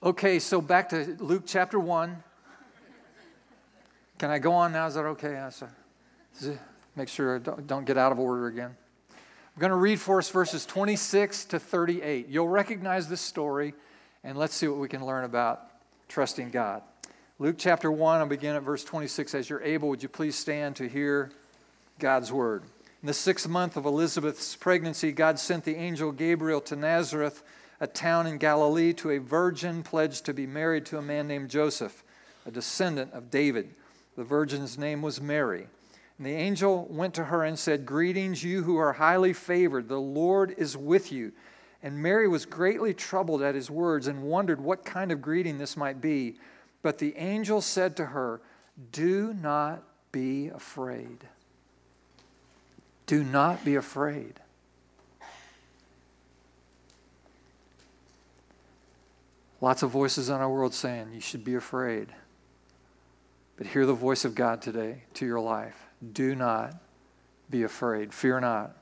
Okay, so back to Luke chapter 1. Can I go on now? Is that okay? Make sure I don't get out of order again. I'm going to read for us verses 26 to 38. You'll recognize this story, and let's see what we can learn about trusting God. Luke chapter 1, I'll begin at verse 26. As you're able, would you please stand to hear God's word? In the 6th month of Elizabeth's pregnancy, God sent the angel Gabriel to Nazareth, a town in Galilee, to a virgin pledged to be married to a man named Joseph, a descendant of David. The virgin's name was Mary. And the angel went to her and said, "Greetings, you who are highly favored, the Lord is with you." And Mary was greatly troubled at his words and wondered what kind of greeting this might be. But the angel said to her, "Do not be afraid. Do not be afraid. Lots of voices in our world saying you should be afraid. But hear the voice of God today to your life. Do not be afraid. Fear not.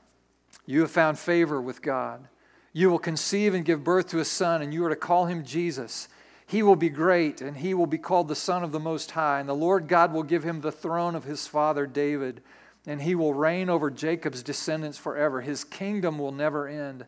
You have found favor with God. You will conceive and give birth to a son, and you are to call him Jesus. He will be great, and he will be called the Son of the Most High. And the Lord God will give him the throne of his father David, and he will reign over Jacob's descendants forever. His kingdom will never end."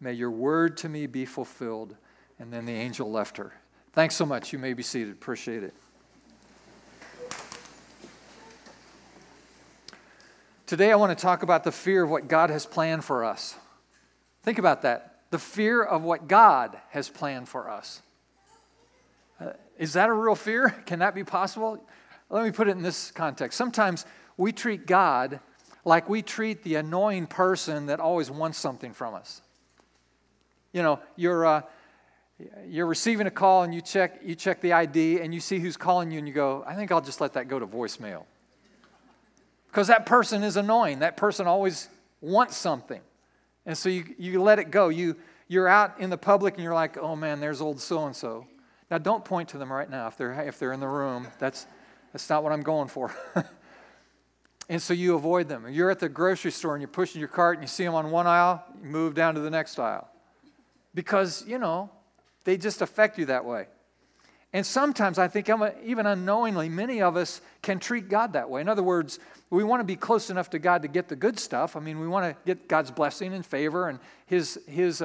"May your word to me be fulfilled." And then the angel left her. Thanks so much. You may be seated. Appreciate it. Today I want to talk about the fear of what God has planned for us. Think about that. The fear of what God has planned for us. Is that a real fear? Can that be possible? Let me put it in this context. Sometimes we treat God like we treat the annoying person that always wants something from us. You know, you're receiving a call and you check the ID and you see who's calling you and you go, "I think I'll just let that go to voicemail." Because that person is annoying. That person always wants something. And so you let it go. You're out in the public and you're like, "Oh man, there's old so-and-so." Now don't point to them right now if they're in the room. That's not what I'm going for. And so you avoid them. You're at the grocery store and you're pushing your cart and you see them on one aisle, you move down to the next aisle. Because, you know, they just affect you that way. And sometimes I think, even unknowingly, many of us can treat God that way. In other words, we want to be close enough to God to get the good stuff. I mean, we want to get God's blessing and favor and His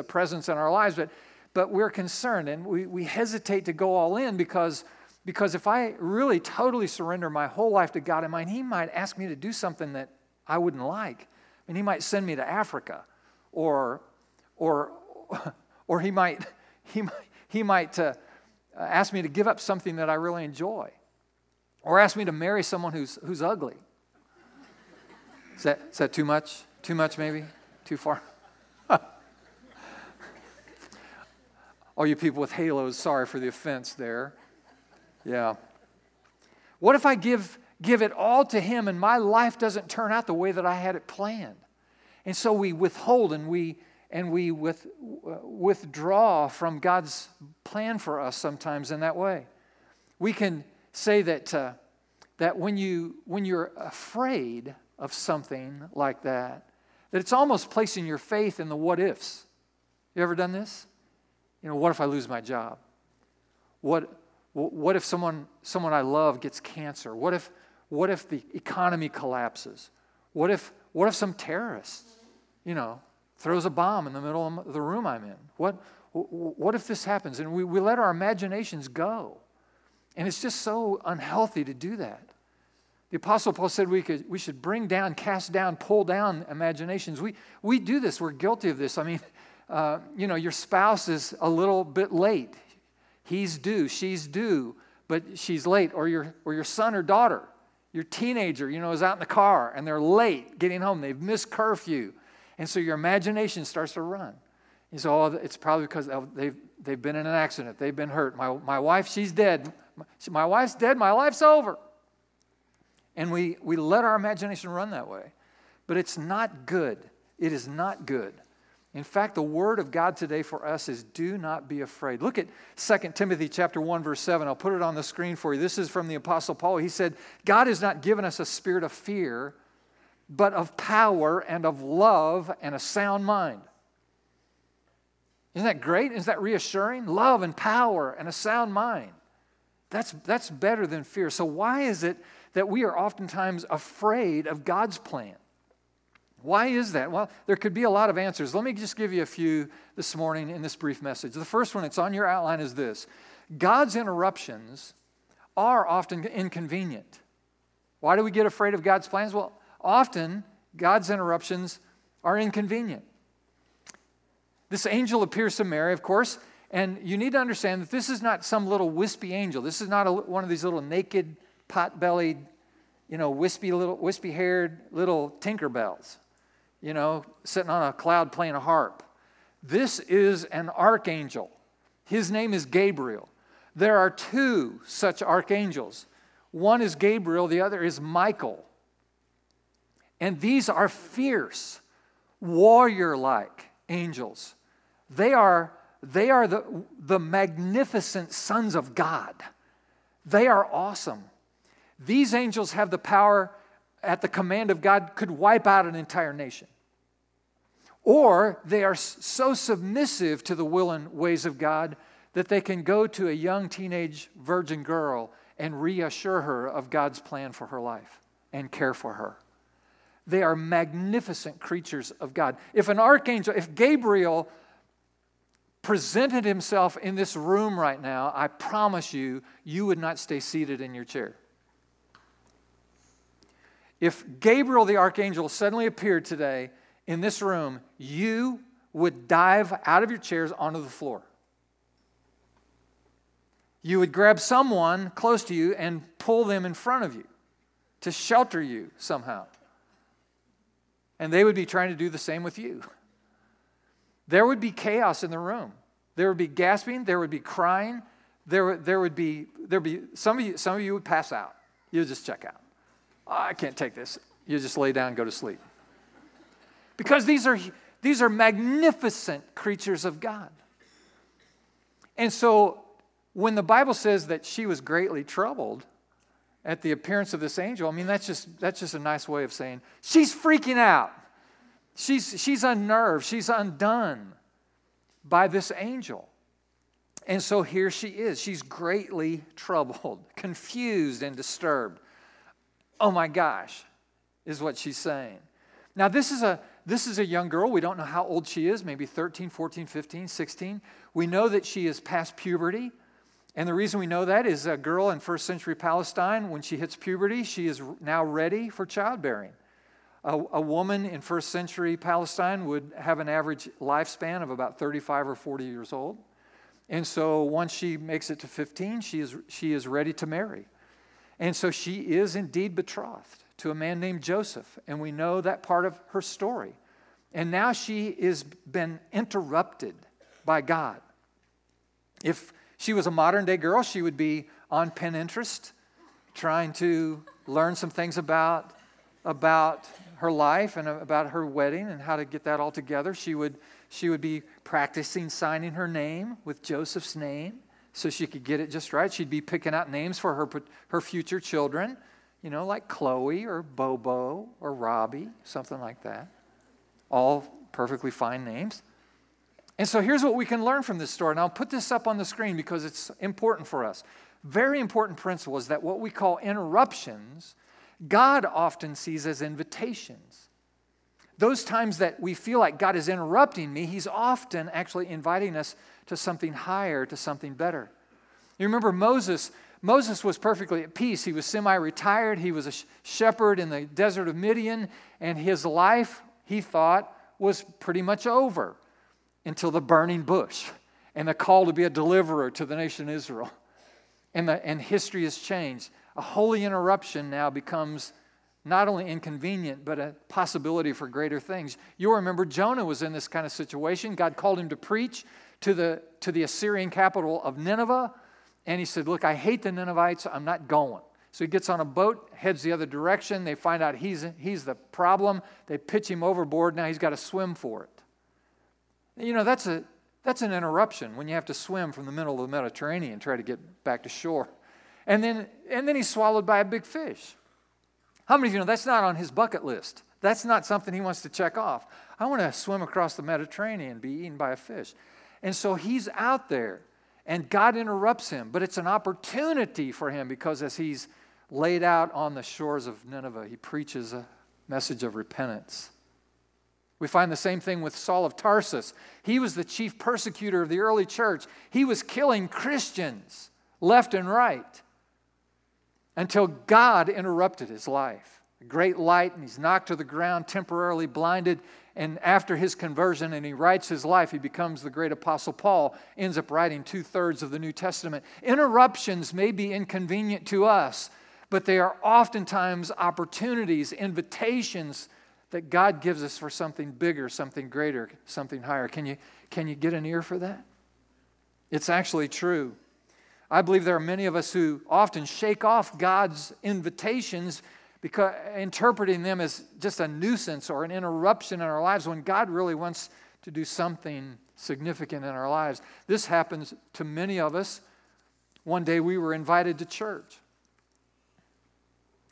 presence in our lives. But we're concerned and we hesitate to go all in because if I really totally surrender my whole life to God in mind, He might ask me to do something that I wouldn't like. I mean, He might send me to Africa or He might ask me to give up something that I really enjoy, or ask me to marry someone who's ugly. Is that too much? Too much maybe? Too far? All you people with halos, sorry for the offense there. Yeah. What if I give it all to Him and my life doesn't turn out the way that I had it planned? And so we withhold and we withdraw from God's plan for us sometimes in that way. We can say that when you're afraid of something like that, that it's almost placing your faith in the what ifs. You ever done this? You know, what if I lose my job? What if someone I love gets cancer? What if the economy collapses? What if some terrorist, you know, throws a bomb in the middle of the room I'm in? What if this happens? And we let our imaginations go. And it's just so unhealthy to do that. The Apostle Paul said we should bring down, cast down, pull down imaginations. We do this. We're guilty of this. I mean, you know, your spouse is a little bit late. He's due, she's due, but she's late. Or your son or daughter, your teenager, you know, is out in the car and they're late getting home. They've missed curfew. And so your imagination starts to run. He said, oh, it's probably because they've been in an accident. They've been hurt. My wife, she's dead. My wife's dead. My life's over. And we let our imagination run that way. But it's not good. It is not good. In fact, the word of God today for us is do not be afraid. Look at 2 Timothy chapter 1, verse 7. I'll put it on the screen for you. This is from the Apostle Paul. He said, God has not given us a spirit of fear, but of power and of love and a sound mind. Isn't that great? Isn't that reassuring? Love and power and a sound mind. That's better than fear. So why is it that we are oftentimes afraid of God's plan? Why is that? Well, there could be a lot of answers. Let me just give you a few this morning in this brief message. The first one, it's on your outline, is this. God's interruptions are often inconvenient. Why do we get afraid of God's plans? Well, often God's interruptions are inconvenient. This angel appears to Mary, of course, and you need to understand that this is not some little wispy angel. This is not one of these little naked, pot-bellied, wispy-haired little Tinkerbells. Sitting on a cloud playing a harp. This is an archangel. His name is Gabriel. There are two such archangels. One is Gabriel, the other is Michael. And these are fierce, warrior-like angels. They are the magnificent sons of God. They are awesome. These angels have the power at the command of God could wipe out an entire nation. Or they are so submissive to the will and ways of God that they can go to a young teenage virgin girl and reassure her of God's plan for her life and care for her. They are magnificent creatures of God. If Gabriel presented himself in this room right now, I promise you, you would not stay seated in your chair. If Gabriel the archangel suddenly appeared today in this room, you would dive out of your chairs onto the floor. You would grab someone close to you and pull them in front of you to shelter you somehow. And they would be trying to do the same with you. There would be chaos in the room. There would be gasping. There would be crying. There would be some of you would pass out. You would just check out. I can't take this. You just lay down and go to sleep. Because these are magnificent creatures of God. And so when the Bible says that she was greatly troubled at the appearance of this angel, I mean, that's just a nice way of saying she's freaking out. She's unnerved. She's undone by this angel. And so here she is. She's greatly troubled, confused and disturbed. Oh my gosh, is what she's saying. Now, this is a young girl. We don't know how old she is, maybe 13, 14, 15, 16. We know that she is past puberty. And the reason we know that is a girl in first century Palestine, when she hits puberty, she is now ready for childbearing. A woman in first century Palestine would have an average lifespan of about 35 or 40 years old. And so once she makes it to 15, she is ready to marry. And so she is indeed betrothed to a man named Joseph, and we know that part of her story. And now she is been interrupted by God. If she was a modern-day girl, she would be on Pinterest trying to learn some things about her life and about her wedding and how to get that all together. She would be practicing signing her name with Joseph's name, so she could get it just right. She'd be picking out names for her future children, like Chloe or Bobo or Robbie, something like that. All perfectly fine names. And so here's what we can learn from this story. And I'll put this up on the screen because it's important for us. Very important principle is that what we call interruptions, God often sees as invitations. Those times that we feel like God is interrupting me, He's often actually inviting us to something higher, to something better. You remember Moses. Moses was perfectly at peace. He was semi-retired. He was a shepherd in the desert of Midian, and his life, he thought, was pretty much over until the burning bush and the call to be a deliverer to the nation Israel. And history has changed. A holy interruption now becomes not only inconvenient, but a possibility for greater things. You'll remember Jonah was in this kind of situation. God called him to preach to the Assyrian capital of Nineveh. And he said, look, I hate the Ninevites. I'm not going. So he gets on a boat, heads the other direction. They find out he's the problem. They pitch him overboard. Now he's got to swim for it. You know, that's an interruption when you have to swim from the middle of the Mediterranean, try to get back to shore. And then he's swallowed by a big fish. How many of you know that's not on his bucket list? That's not something he wants to check off. I want to swim across the Mediterranean and be eaten by a fish. And so he's out there, and God interrupts him. But it's an opportunity for him because as he's laid out on the shores of Nineveh, he preaches a message of repentance. We find the same thing with Saul of Tarsus. He was the chief persecutor of the early church. He was killing Christians left and right, until God interrupted his life. A great light, and he's knocked to the ground, temporarily blinded. And after his conversion and he writes his life, he becomes the great apostle Paul, ends up writing 2/3 of the New Testament. Interruptions may be inconvenient to us, but they are oftentimes opportunities, invitations that God gives us for something bigger, something greater, something higher. Can you get an ear for that? It's actually true. I believe there are many of us who often shake off God's invitations, because interpreting them as just a nuisance or an interruption in our lives when God really wants to do something significant in our lives. This happens to many of us. One day we were invited to church.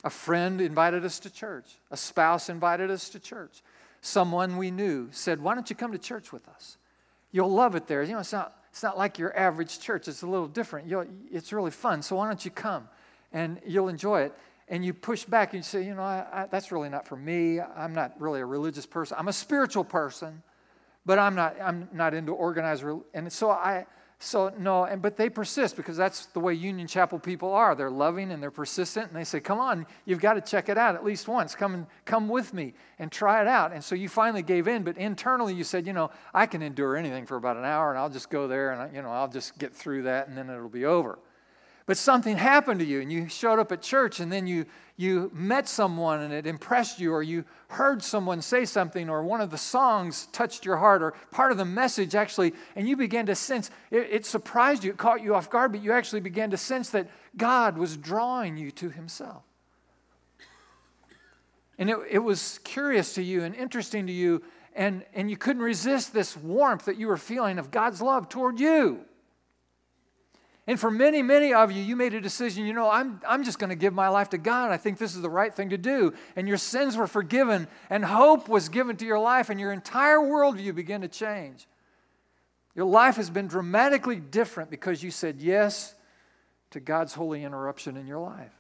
A friend invited us to church. A spouse invited us to church. Someone we knew said, why don't you come to church with us? You'll love it there. You know, it's not like your average church. It's a little different. It's really fun, so why don't you come? And you'll enjoy it. And you push back and you say, you know, that's really not for me. I'm not really a religious person. I'm a spiritual person, but I'm not into organized. But they persist because that's the way Union Chapel people are. They're loving and they're persistent, and they say, come on, you've got to check it out at least once. Come with me and try it out. And so you finally gave in, but internally you said, you know, I can endure anything for about an hour, and I'll just go there, and I'll just get through that, and then it'll be over. But something happened to you, and you showed up at church, and then you met someone, and it impressed you, or you heard someone say something, or one of the songs touched your heart, or part of the message actually, and you began to sense, it surprised you, it caught you off guard, but you actually began to sense that God was drawing you to himself. And it was curious to you and interesting to you, and you couldn't resist this warmth that you were feeling of God's love toward you. And for many, many of you, you made a decision, you know, I'm just going to give my life to God. I think this is the right thing to do. And your sins were forgiven, and hope was given to your life, and your entire worldview began to change. Your life has been dramatically different because you said yes to God's holy interruption in your life.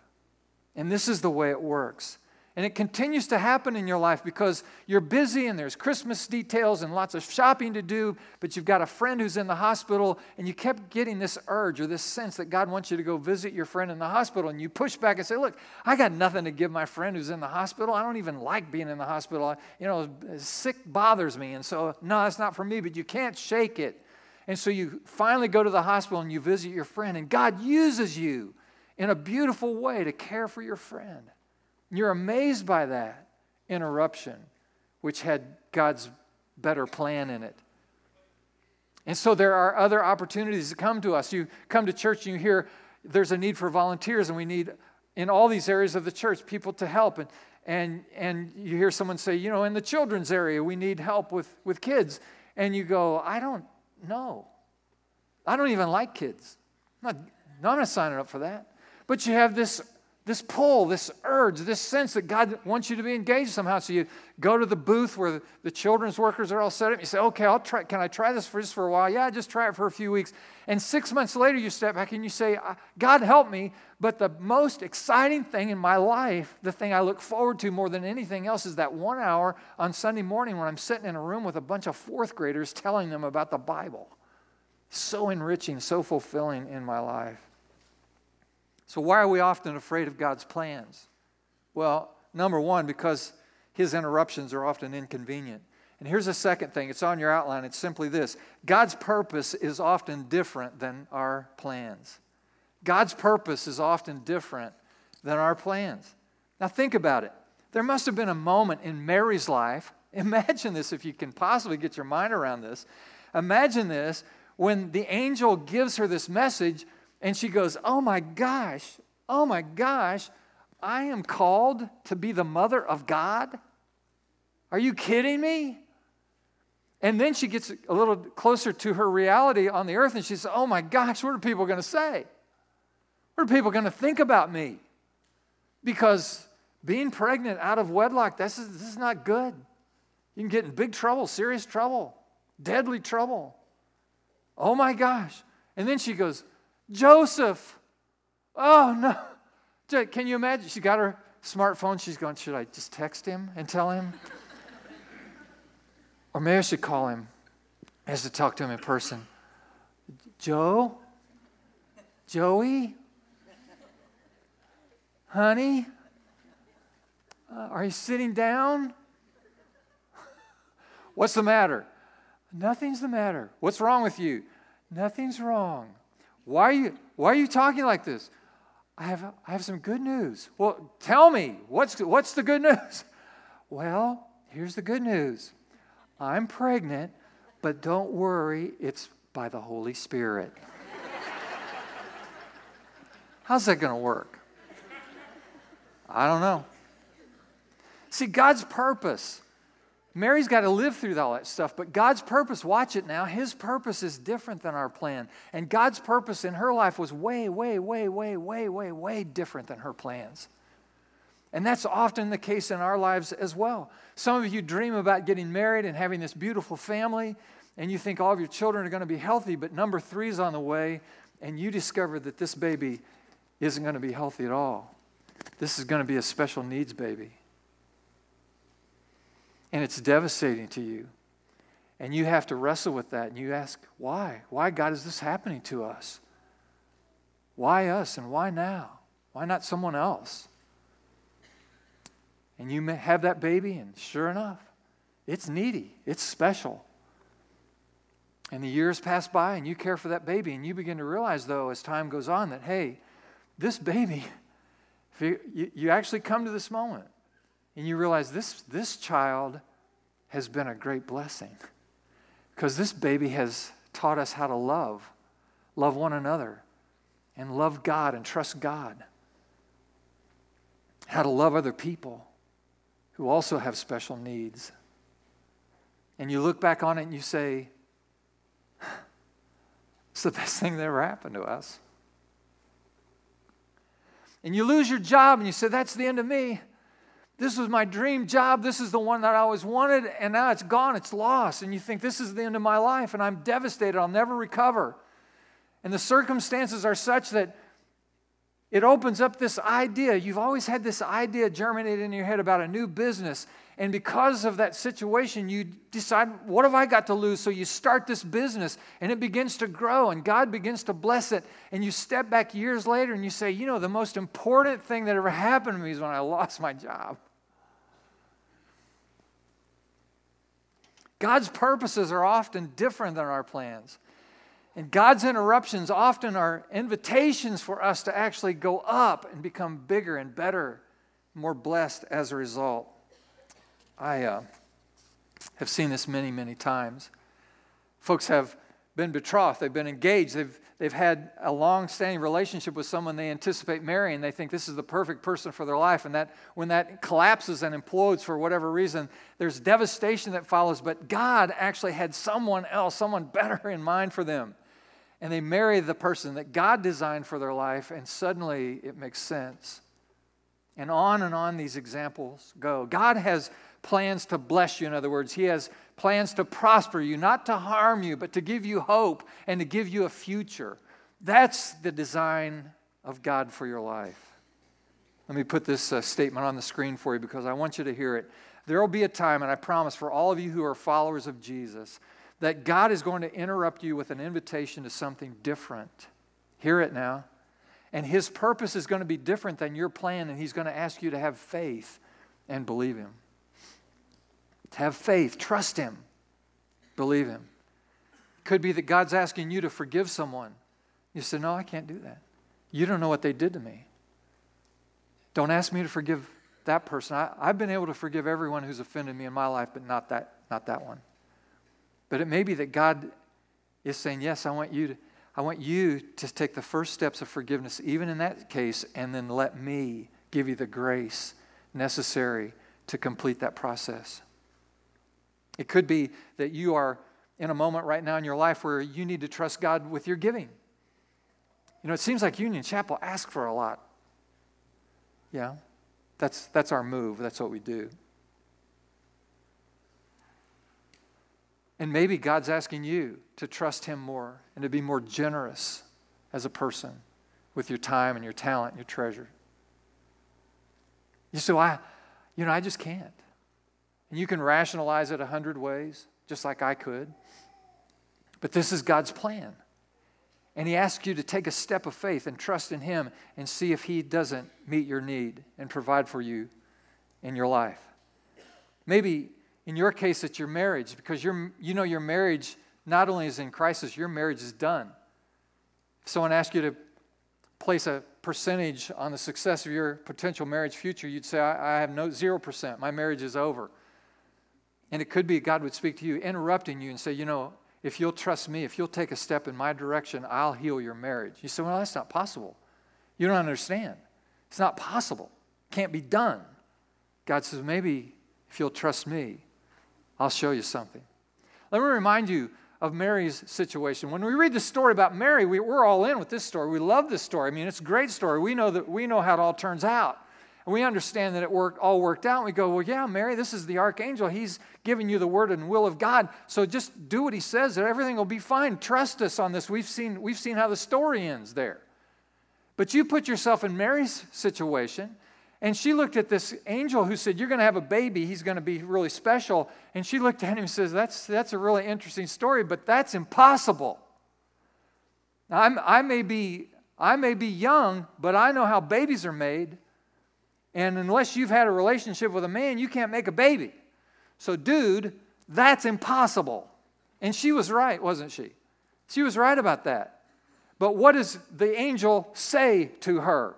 And this is the way it works. And it continues to happen in your life because you're busy and there's Christmas details and lots of shopping to do, but you've got a friend who's in the hospital, and you kept getting this urge or this sense that God wants you to go visit your friend in the hospital, and you push back and say, look, I got nothing to give my friend who's in the hospital. I don't even like being in the hospital. Sick bothers me, and so, no, it's not for me, but you can't shake it. And so you finally go to the hospital and you visit your friend, and God uses you in a beautiful way to care for your friend. You're amazed by that interruption, which had God's better plan in it. And so there are other opportunities that come to us. You come to church and you hear there's a need for volunteers, and we need, in all these areas of the church, people to help. And you hear someone say, you know, in the children's area, we need help with kids. And you go, I don't know. I don't even like kids. I'm not signing up for that. But you have this pull, this urge, this sense that God wants you to be engaged somehow. So you go to the booth where the children's workers are all set up. You say, okay, I'll try. Can I try this for just for a while? Yeah, just try it for a few weeks. And 6 months later, you step back and you say, God help me, but the most exciting thing in my life, the thing I look forward to more than anything else, is that 1 hour on Sunday morning when I'm sitting in a room with a bunch of fourth graders telling them about the Bible. So enriching, so fulfilling in my life. So why are we often afraid of God's plans? Well, number one, because his interruptions are often inconvenient. And here's a second thing. It's on your outline. It's simply this. God's purpose is often different than our plans. God's purpose is often different than our plans. Now think about it. There must have been a moment in Mary's life, imagine this if you can possibly get your mind around this, imagine this when the angel gives her this message and she goes, oh my gosh, I am called to be the mother of God? Are you kidding me? And then she gets a little closer to her reality on the earth and she says, oh my gosh, what are people going to say? What are people going to think about me? Because being pregnant out of wedlock, this is not good. You can get in big trouble, serious trouble, deadly trouble. Oh my gosh. And then she goes, Joseph. Oh no. Can you imagine? She got her smartphone. She's going, should I just text him and tell him? Or maybe I should call him. I have to talk to him in person. Joe? Joey? Honey? Are you sitting down? What's the matter? Nothing's the matter. What's wrong with you? Nothing's wrong. Why are you talking like this? I have some good news. Well, tell me. What's the good news? Well, here's the good news. I'm pregnant, but don't worry, it's by the Holy Spirit. How's that going to work? I don't know. See, God's purpose. Mary's got to live through all that stuff, but God's purpose, watch it now, His purpose is different than our plan. And God's purpose in her life was way, way, way, way, way, way, way different than her plans. And that's often the case in our lives as well. Some of you dream about getting married and having this beautiful family, and you think all of your children are going to be healthy, but number 3 is on the way, and you discover that this baby isn't going to be healthy at all. This is going to be a special needs baby. And it's devastating to you. And you have to wrestle with that, and you ask, why? Why, God, is this happening to us? Why us, and why now? Why not someone else? And you have that baby, and sure enough, it's needy. It's special. And the years pass by, and you care for that baby, and you begin to realize, though, as time goes on, that, hey, this baby, you actually come to this moment, and you realize this child has been a great blessing because this baby has taught us how to love one another, and love God and trust God, how to love other people who also have special needs. And you look back on it and you say, it's the best thing that ever happened to us. And you lose your job and you say, that's the end of me. This was my dream job. This is the one that I always wanted, and now it's gone. It's lost. And you think, this is the end of my life, and I'm devastated. I'll never recover. And the circumstances are such that it opens up this idea. You've always had this idea germinated in your head about a new business. And because of that situation, you decide, what have I got to lose? So you start this business, and it begins to grow, and God begins to bless it. And you step back years later, and you say, you know, the most important thing that ever happened to me is when I lost my job. God's purposes are often different than our plans. And God's interruptions often are invitations for us to actually go up and become bigger and better, more blessed as a result. I have seen this many, many times. Folks have been betrothed. They've been engaged. They've had a long-standing relationship with someone they anticipate marrying. They think this is the perfect person for their life. And that when that collapses and implodes for whatever reason, there's devastation that follows. But God actually had someone else, someone better in mind for them. And they marry the person that God designed for their life, and suddenly it makes sense. And on these examples go. God has plans to bless you, in other words. He has plans to prosper you, not to harm you, but to give you hope and to give you a future. That's the design of God for your life. Let me put this statement on the screen for you because I want you to hear it. There will be a time, and I promise for all of you who are followers of Jesus, that God is going to interrupt you with an invitation to something different. Hear it now. And His purpose is going to be different than your plan, and He's going to ask you to have faith and believe Him. To have faith, trust Him, believe Him. Could be that God's asking you to forgive someone. You say, no, I can't do that. You don't know what they did to me. Don't ask me to forgive that person. I've been able to forgive everyone who's offended me in my life, but not that one. But it may be that God is saying, yes, I want you to take the first steps of forgiveness, even in that case, and then let me give you the grace necessary to complete that process. It could be that you are in a moment right now in your life where you need to trust God with your giving. You know, it seems like Union Chapel asks for a lot. Yeah, that's our move. That's what we do. And maybe God's asking you to trust Him more and to be more generous as a person with your time and your talent and your treasure. You say, I just can't. And you can rationalize it 100 ways, just like I could. But this is God's plan. And He asks you to take a step of faith and trust in Him and see if He doesn't meet your need and provide for you in your life. Maybe in your case, it's your marriage, because your marriage not only is in crisis, your marriage is done. If someone asked you to place a percentage on the success of your potential marriage future, you'd say, I have 0%. My marriage is over. And it could be God would speak to you, interrupting you and say, if you'll trust me, if you'll take a step in my direction, I'll heal your marriage. You say, well, that's not possible. You don't understand. It's not possible. It can't be done. God says, maybe if you'll trust me, I'll show you something. Let me remind you of Mary's situation. When we read the story about Mary, we're all in with this story. We love this story. I mean, it's a great story. We know how it all turns out. And we understand that it all worked out. And we go, well, yeah, Mary, this is the archangel. He's giving you the word and will of God. So just do what he says, and everything will be fine. Trust us on this. We've seen how the story ends there. But you put yourself in Mary's situation, and she looked at this angel who said, you're going to have a baby. He's going to be really special. And she looked at him and says, that's a really interesting story, but that's impossible. Now, I may be young, but I know how babies are made. And unless you've had a relationship with a man, you can't make a baby. So, dude, that's impossible. And she was right, wasn't she? She was right about that. But what does the angel say to her?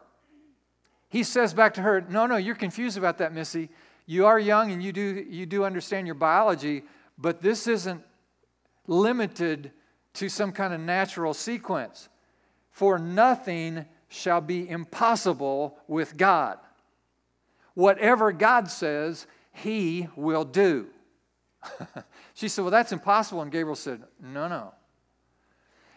He says back to her, no, you're confused about that, Missy. You are young and you do understand your biology, but this isn't limited to some kind of natural sequence. For nothing shall be impossible with God. Whatever God says, He will do. She said, well, that's impossible. And Gabriel said, no.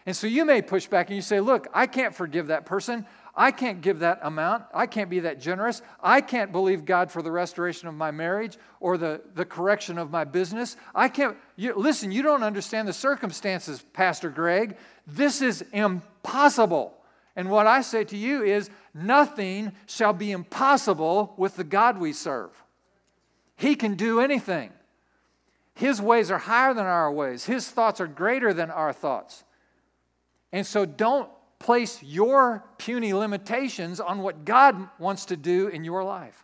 And so you may push back and you say, look, I can't forgive that person. I can't give that amount. I can't be that generous. I can't believe God for the restoration of my marriage or the correction of my business. I can't. Listen, you don't understand the circumstances, Pastor Greg. This is impossible. And what I say to you is, nothing shall be impossible with the God we serve. He can do anything. His ways are higher than our ways. His thoughts are greater than our thoughts. And so don't place your puny limitations on what God wants to do in your life.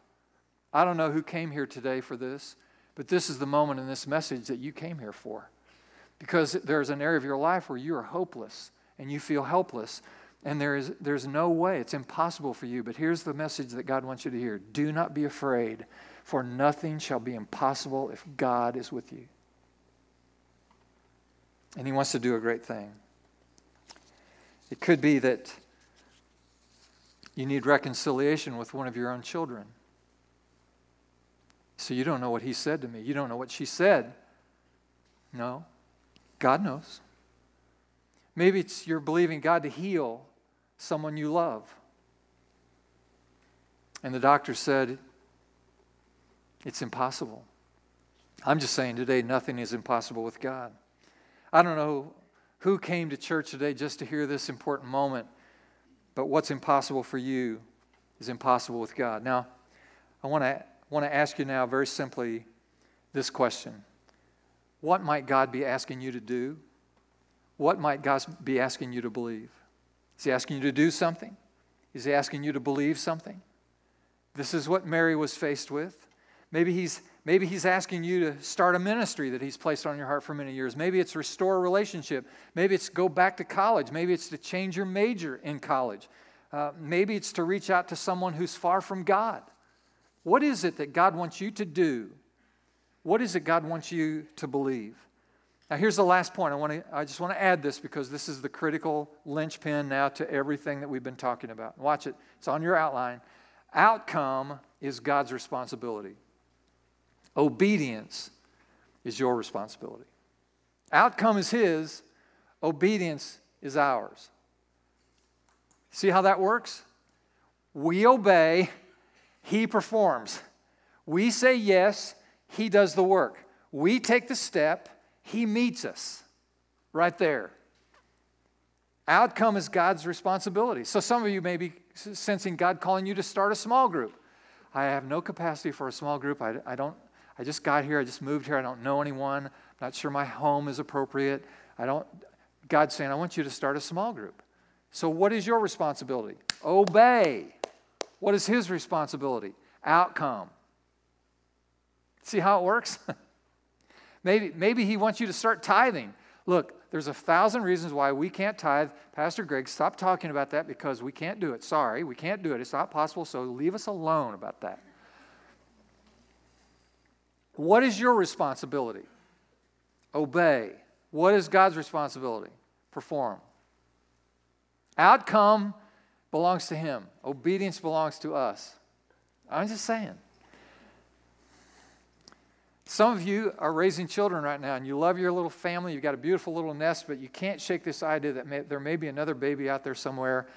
I don't know who came here today for this, but this is the moment in this message that you came here for. Because there's an area of your life where you are hopeless and you feel helpless. And there's no way. It's impossible for you. But here's the message that God wants you to hear. Do not be afraid, for nothing shall be impossible if God is with you. And He wants to do a great thing. It could be that you need reconciliation with one of your own children. So you don't know what he said to me. You don't know what she said. No, God knows. Maybe it's you're believing God to heal someone you love. And the doctor said, it's impossible. I'm just saying today, nothing is impossible with God. I don't know who came to church today just to hear this important moment, but what's impossible for you is impossible with God. Now, I want to ask you now very simply this question. What might God be asking you to do? What might God be asking you to believe? Is He asking you to do something? Is He asking you to believe something? This is what Mary was faced with. Maybe he's asking you to start a ministry that He's placed on your heart for many years. Maybe it's restore a relationship. Maybe it's go back to college. Maybe it's to change your major in college. Maybe it's to reach out to someone who's far from God. What is it that God wants you to do? What is it God wants you to believe? Now, here's the last point. I just want to add this because this is the critical linchpin now to everything that we've been talking about. Watch it. It's on your outline. Outcome is God's responsibility. Obedience is your responsibility. Outcome is His. Obedience is ours. See how that works? We obey. He performs. We say yes. He does the work. We take the step. He meets us right there. Outcome is God's responsibility. So some of you may be sensing God calling you to start a small group. I have no capacity for a small group. I don't. I just got here. I just moved here. I don't know anyone. I'm not sure my home is appropriate. God's saying, I want you to start a small group. So what is your responsibility? Obey. What is His responsibility? Outcome. See how it works? Maybe He wants you to start tithing. Look, there's 1,000 reasons why we can't tithe. Pastor Greg, stop talking about that because we can't do it. Sorry, we can't do it. It's not possible, so leave us alone about that. What is your responsibility? Obey. What is God's responsibility? Perform. Outcome belongs to Him. Obedience belongs to us. I'm just saying. Some of you are raising children right now, and you love your little family. You've got a beautiful little nest, but you can't shake this idea that there may be another baby out there somewhere,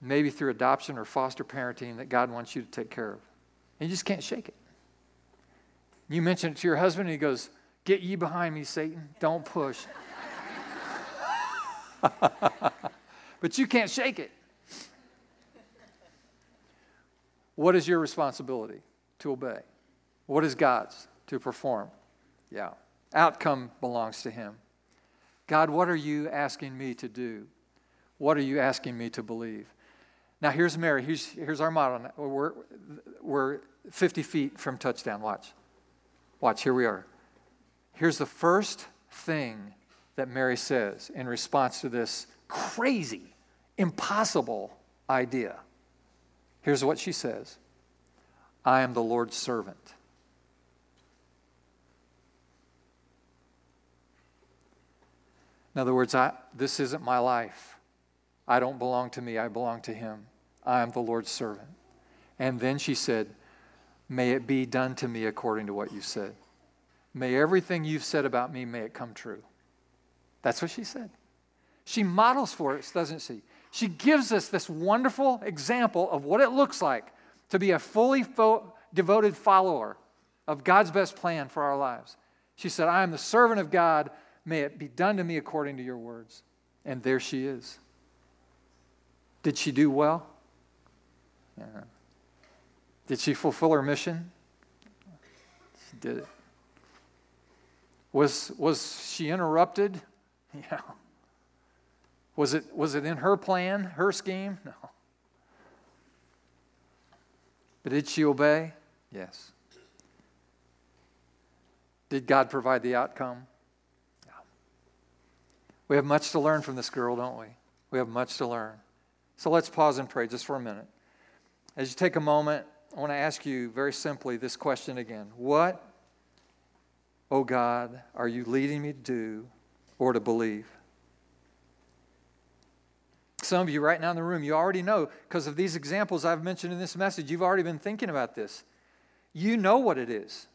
maybe through adoption or foster parenting, that God wants you to take care of. And you just can't shake it. You mention it to your husband, and he goes, "Get ye behind me, Satan. Don't push." But you can't shake it. What is your responsibility? To obey. What is God's? To perform. Yeah. Outcome belongs to Him. God, what are you asking me to do? What are you asking me to believe? Now, here's Mary. Here's our model. We're 50 feet from touchdown. Watch. Here we are. Here's the first thing that Mary says in response to this crazy, impossible idea. Here's what she says. I am the Lord's servant. In other words, this isn't my life. I don't belong to me. I belong to Him. I am the Lord's servant. And then she said, may it be done to me according to what you said. May everything you've said about me, may it come true. That's what she said. She models for us, doesn't she? She gives us this wonderful example of what it looks like to be a fully devoted follower of God's best plan for our lives. She said, I am the servant of God. May it be done to me according to your words. And there she is. Did she do well? Yeah. Did she fulfill her mission? She did it. Was she interrupted? Yeah. Was it in her plan, her scheme? No. But did she obey? Yes. Did God provide the outcome? No. We have much to learn from this girl, don't we? We have much to learn. So let's pause and pray just for a minute. As you take a moment, I want to ask you very simply this question again. What, oh God, are you leading me to do or to believe? Some of you right now in the room, you already know because of these examples I've mentioned in this message, you've already been thinking about this. You know what it is,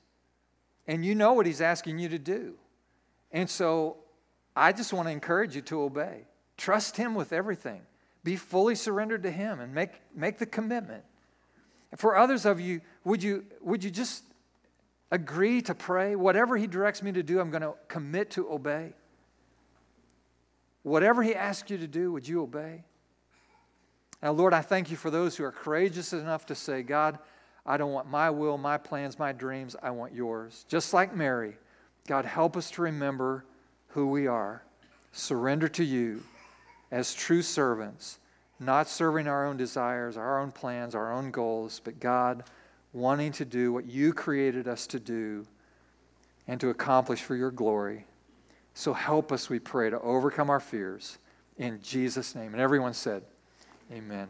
and you know what He's asking you to do. And so I just want to encourage you to obey. Trust Him with everything. Be fully surrendered to Him and make the commitment. For others of you, would you just agree to pray? Whatever He directs me to do, I'm going to commit to obey. Whatever He asks you to do, would you obey? Now, Lord, I thank You for those who are courageous enough to say, God, I don't want my will, my plans, my dreams. I want Yours. Just like Mary, God, help us to remember who we are. Surrender to You as true servants, not serving our own desires, our own plans, our own goals, but God, wanting to do what You created us to do and to accomplish for Your glory. So help us, we pray, to overcome our fears in Jesus' name. And everyone said, amen.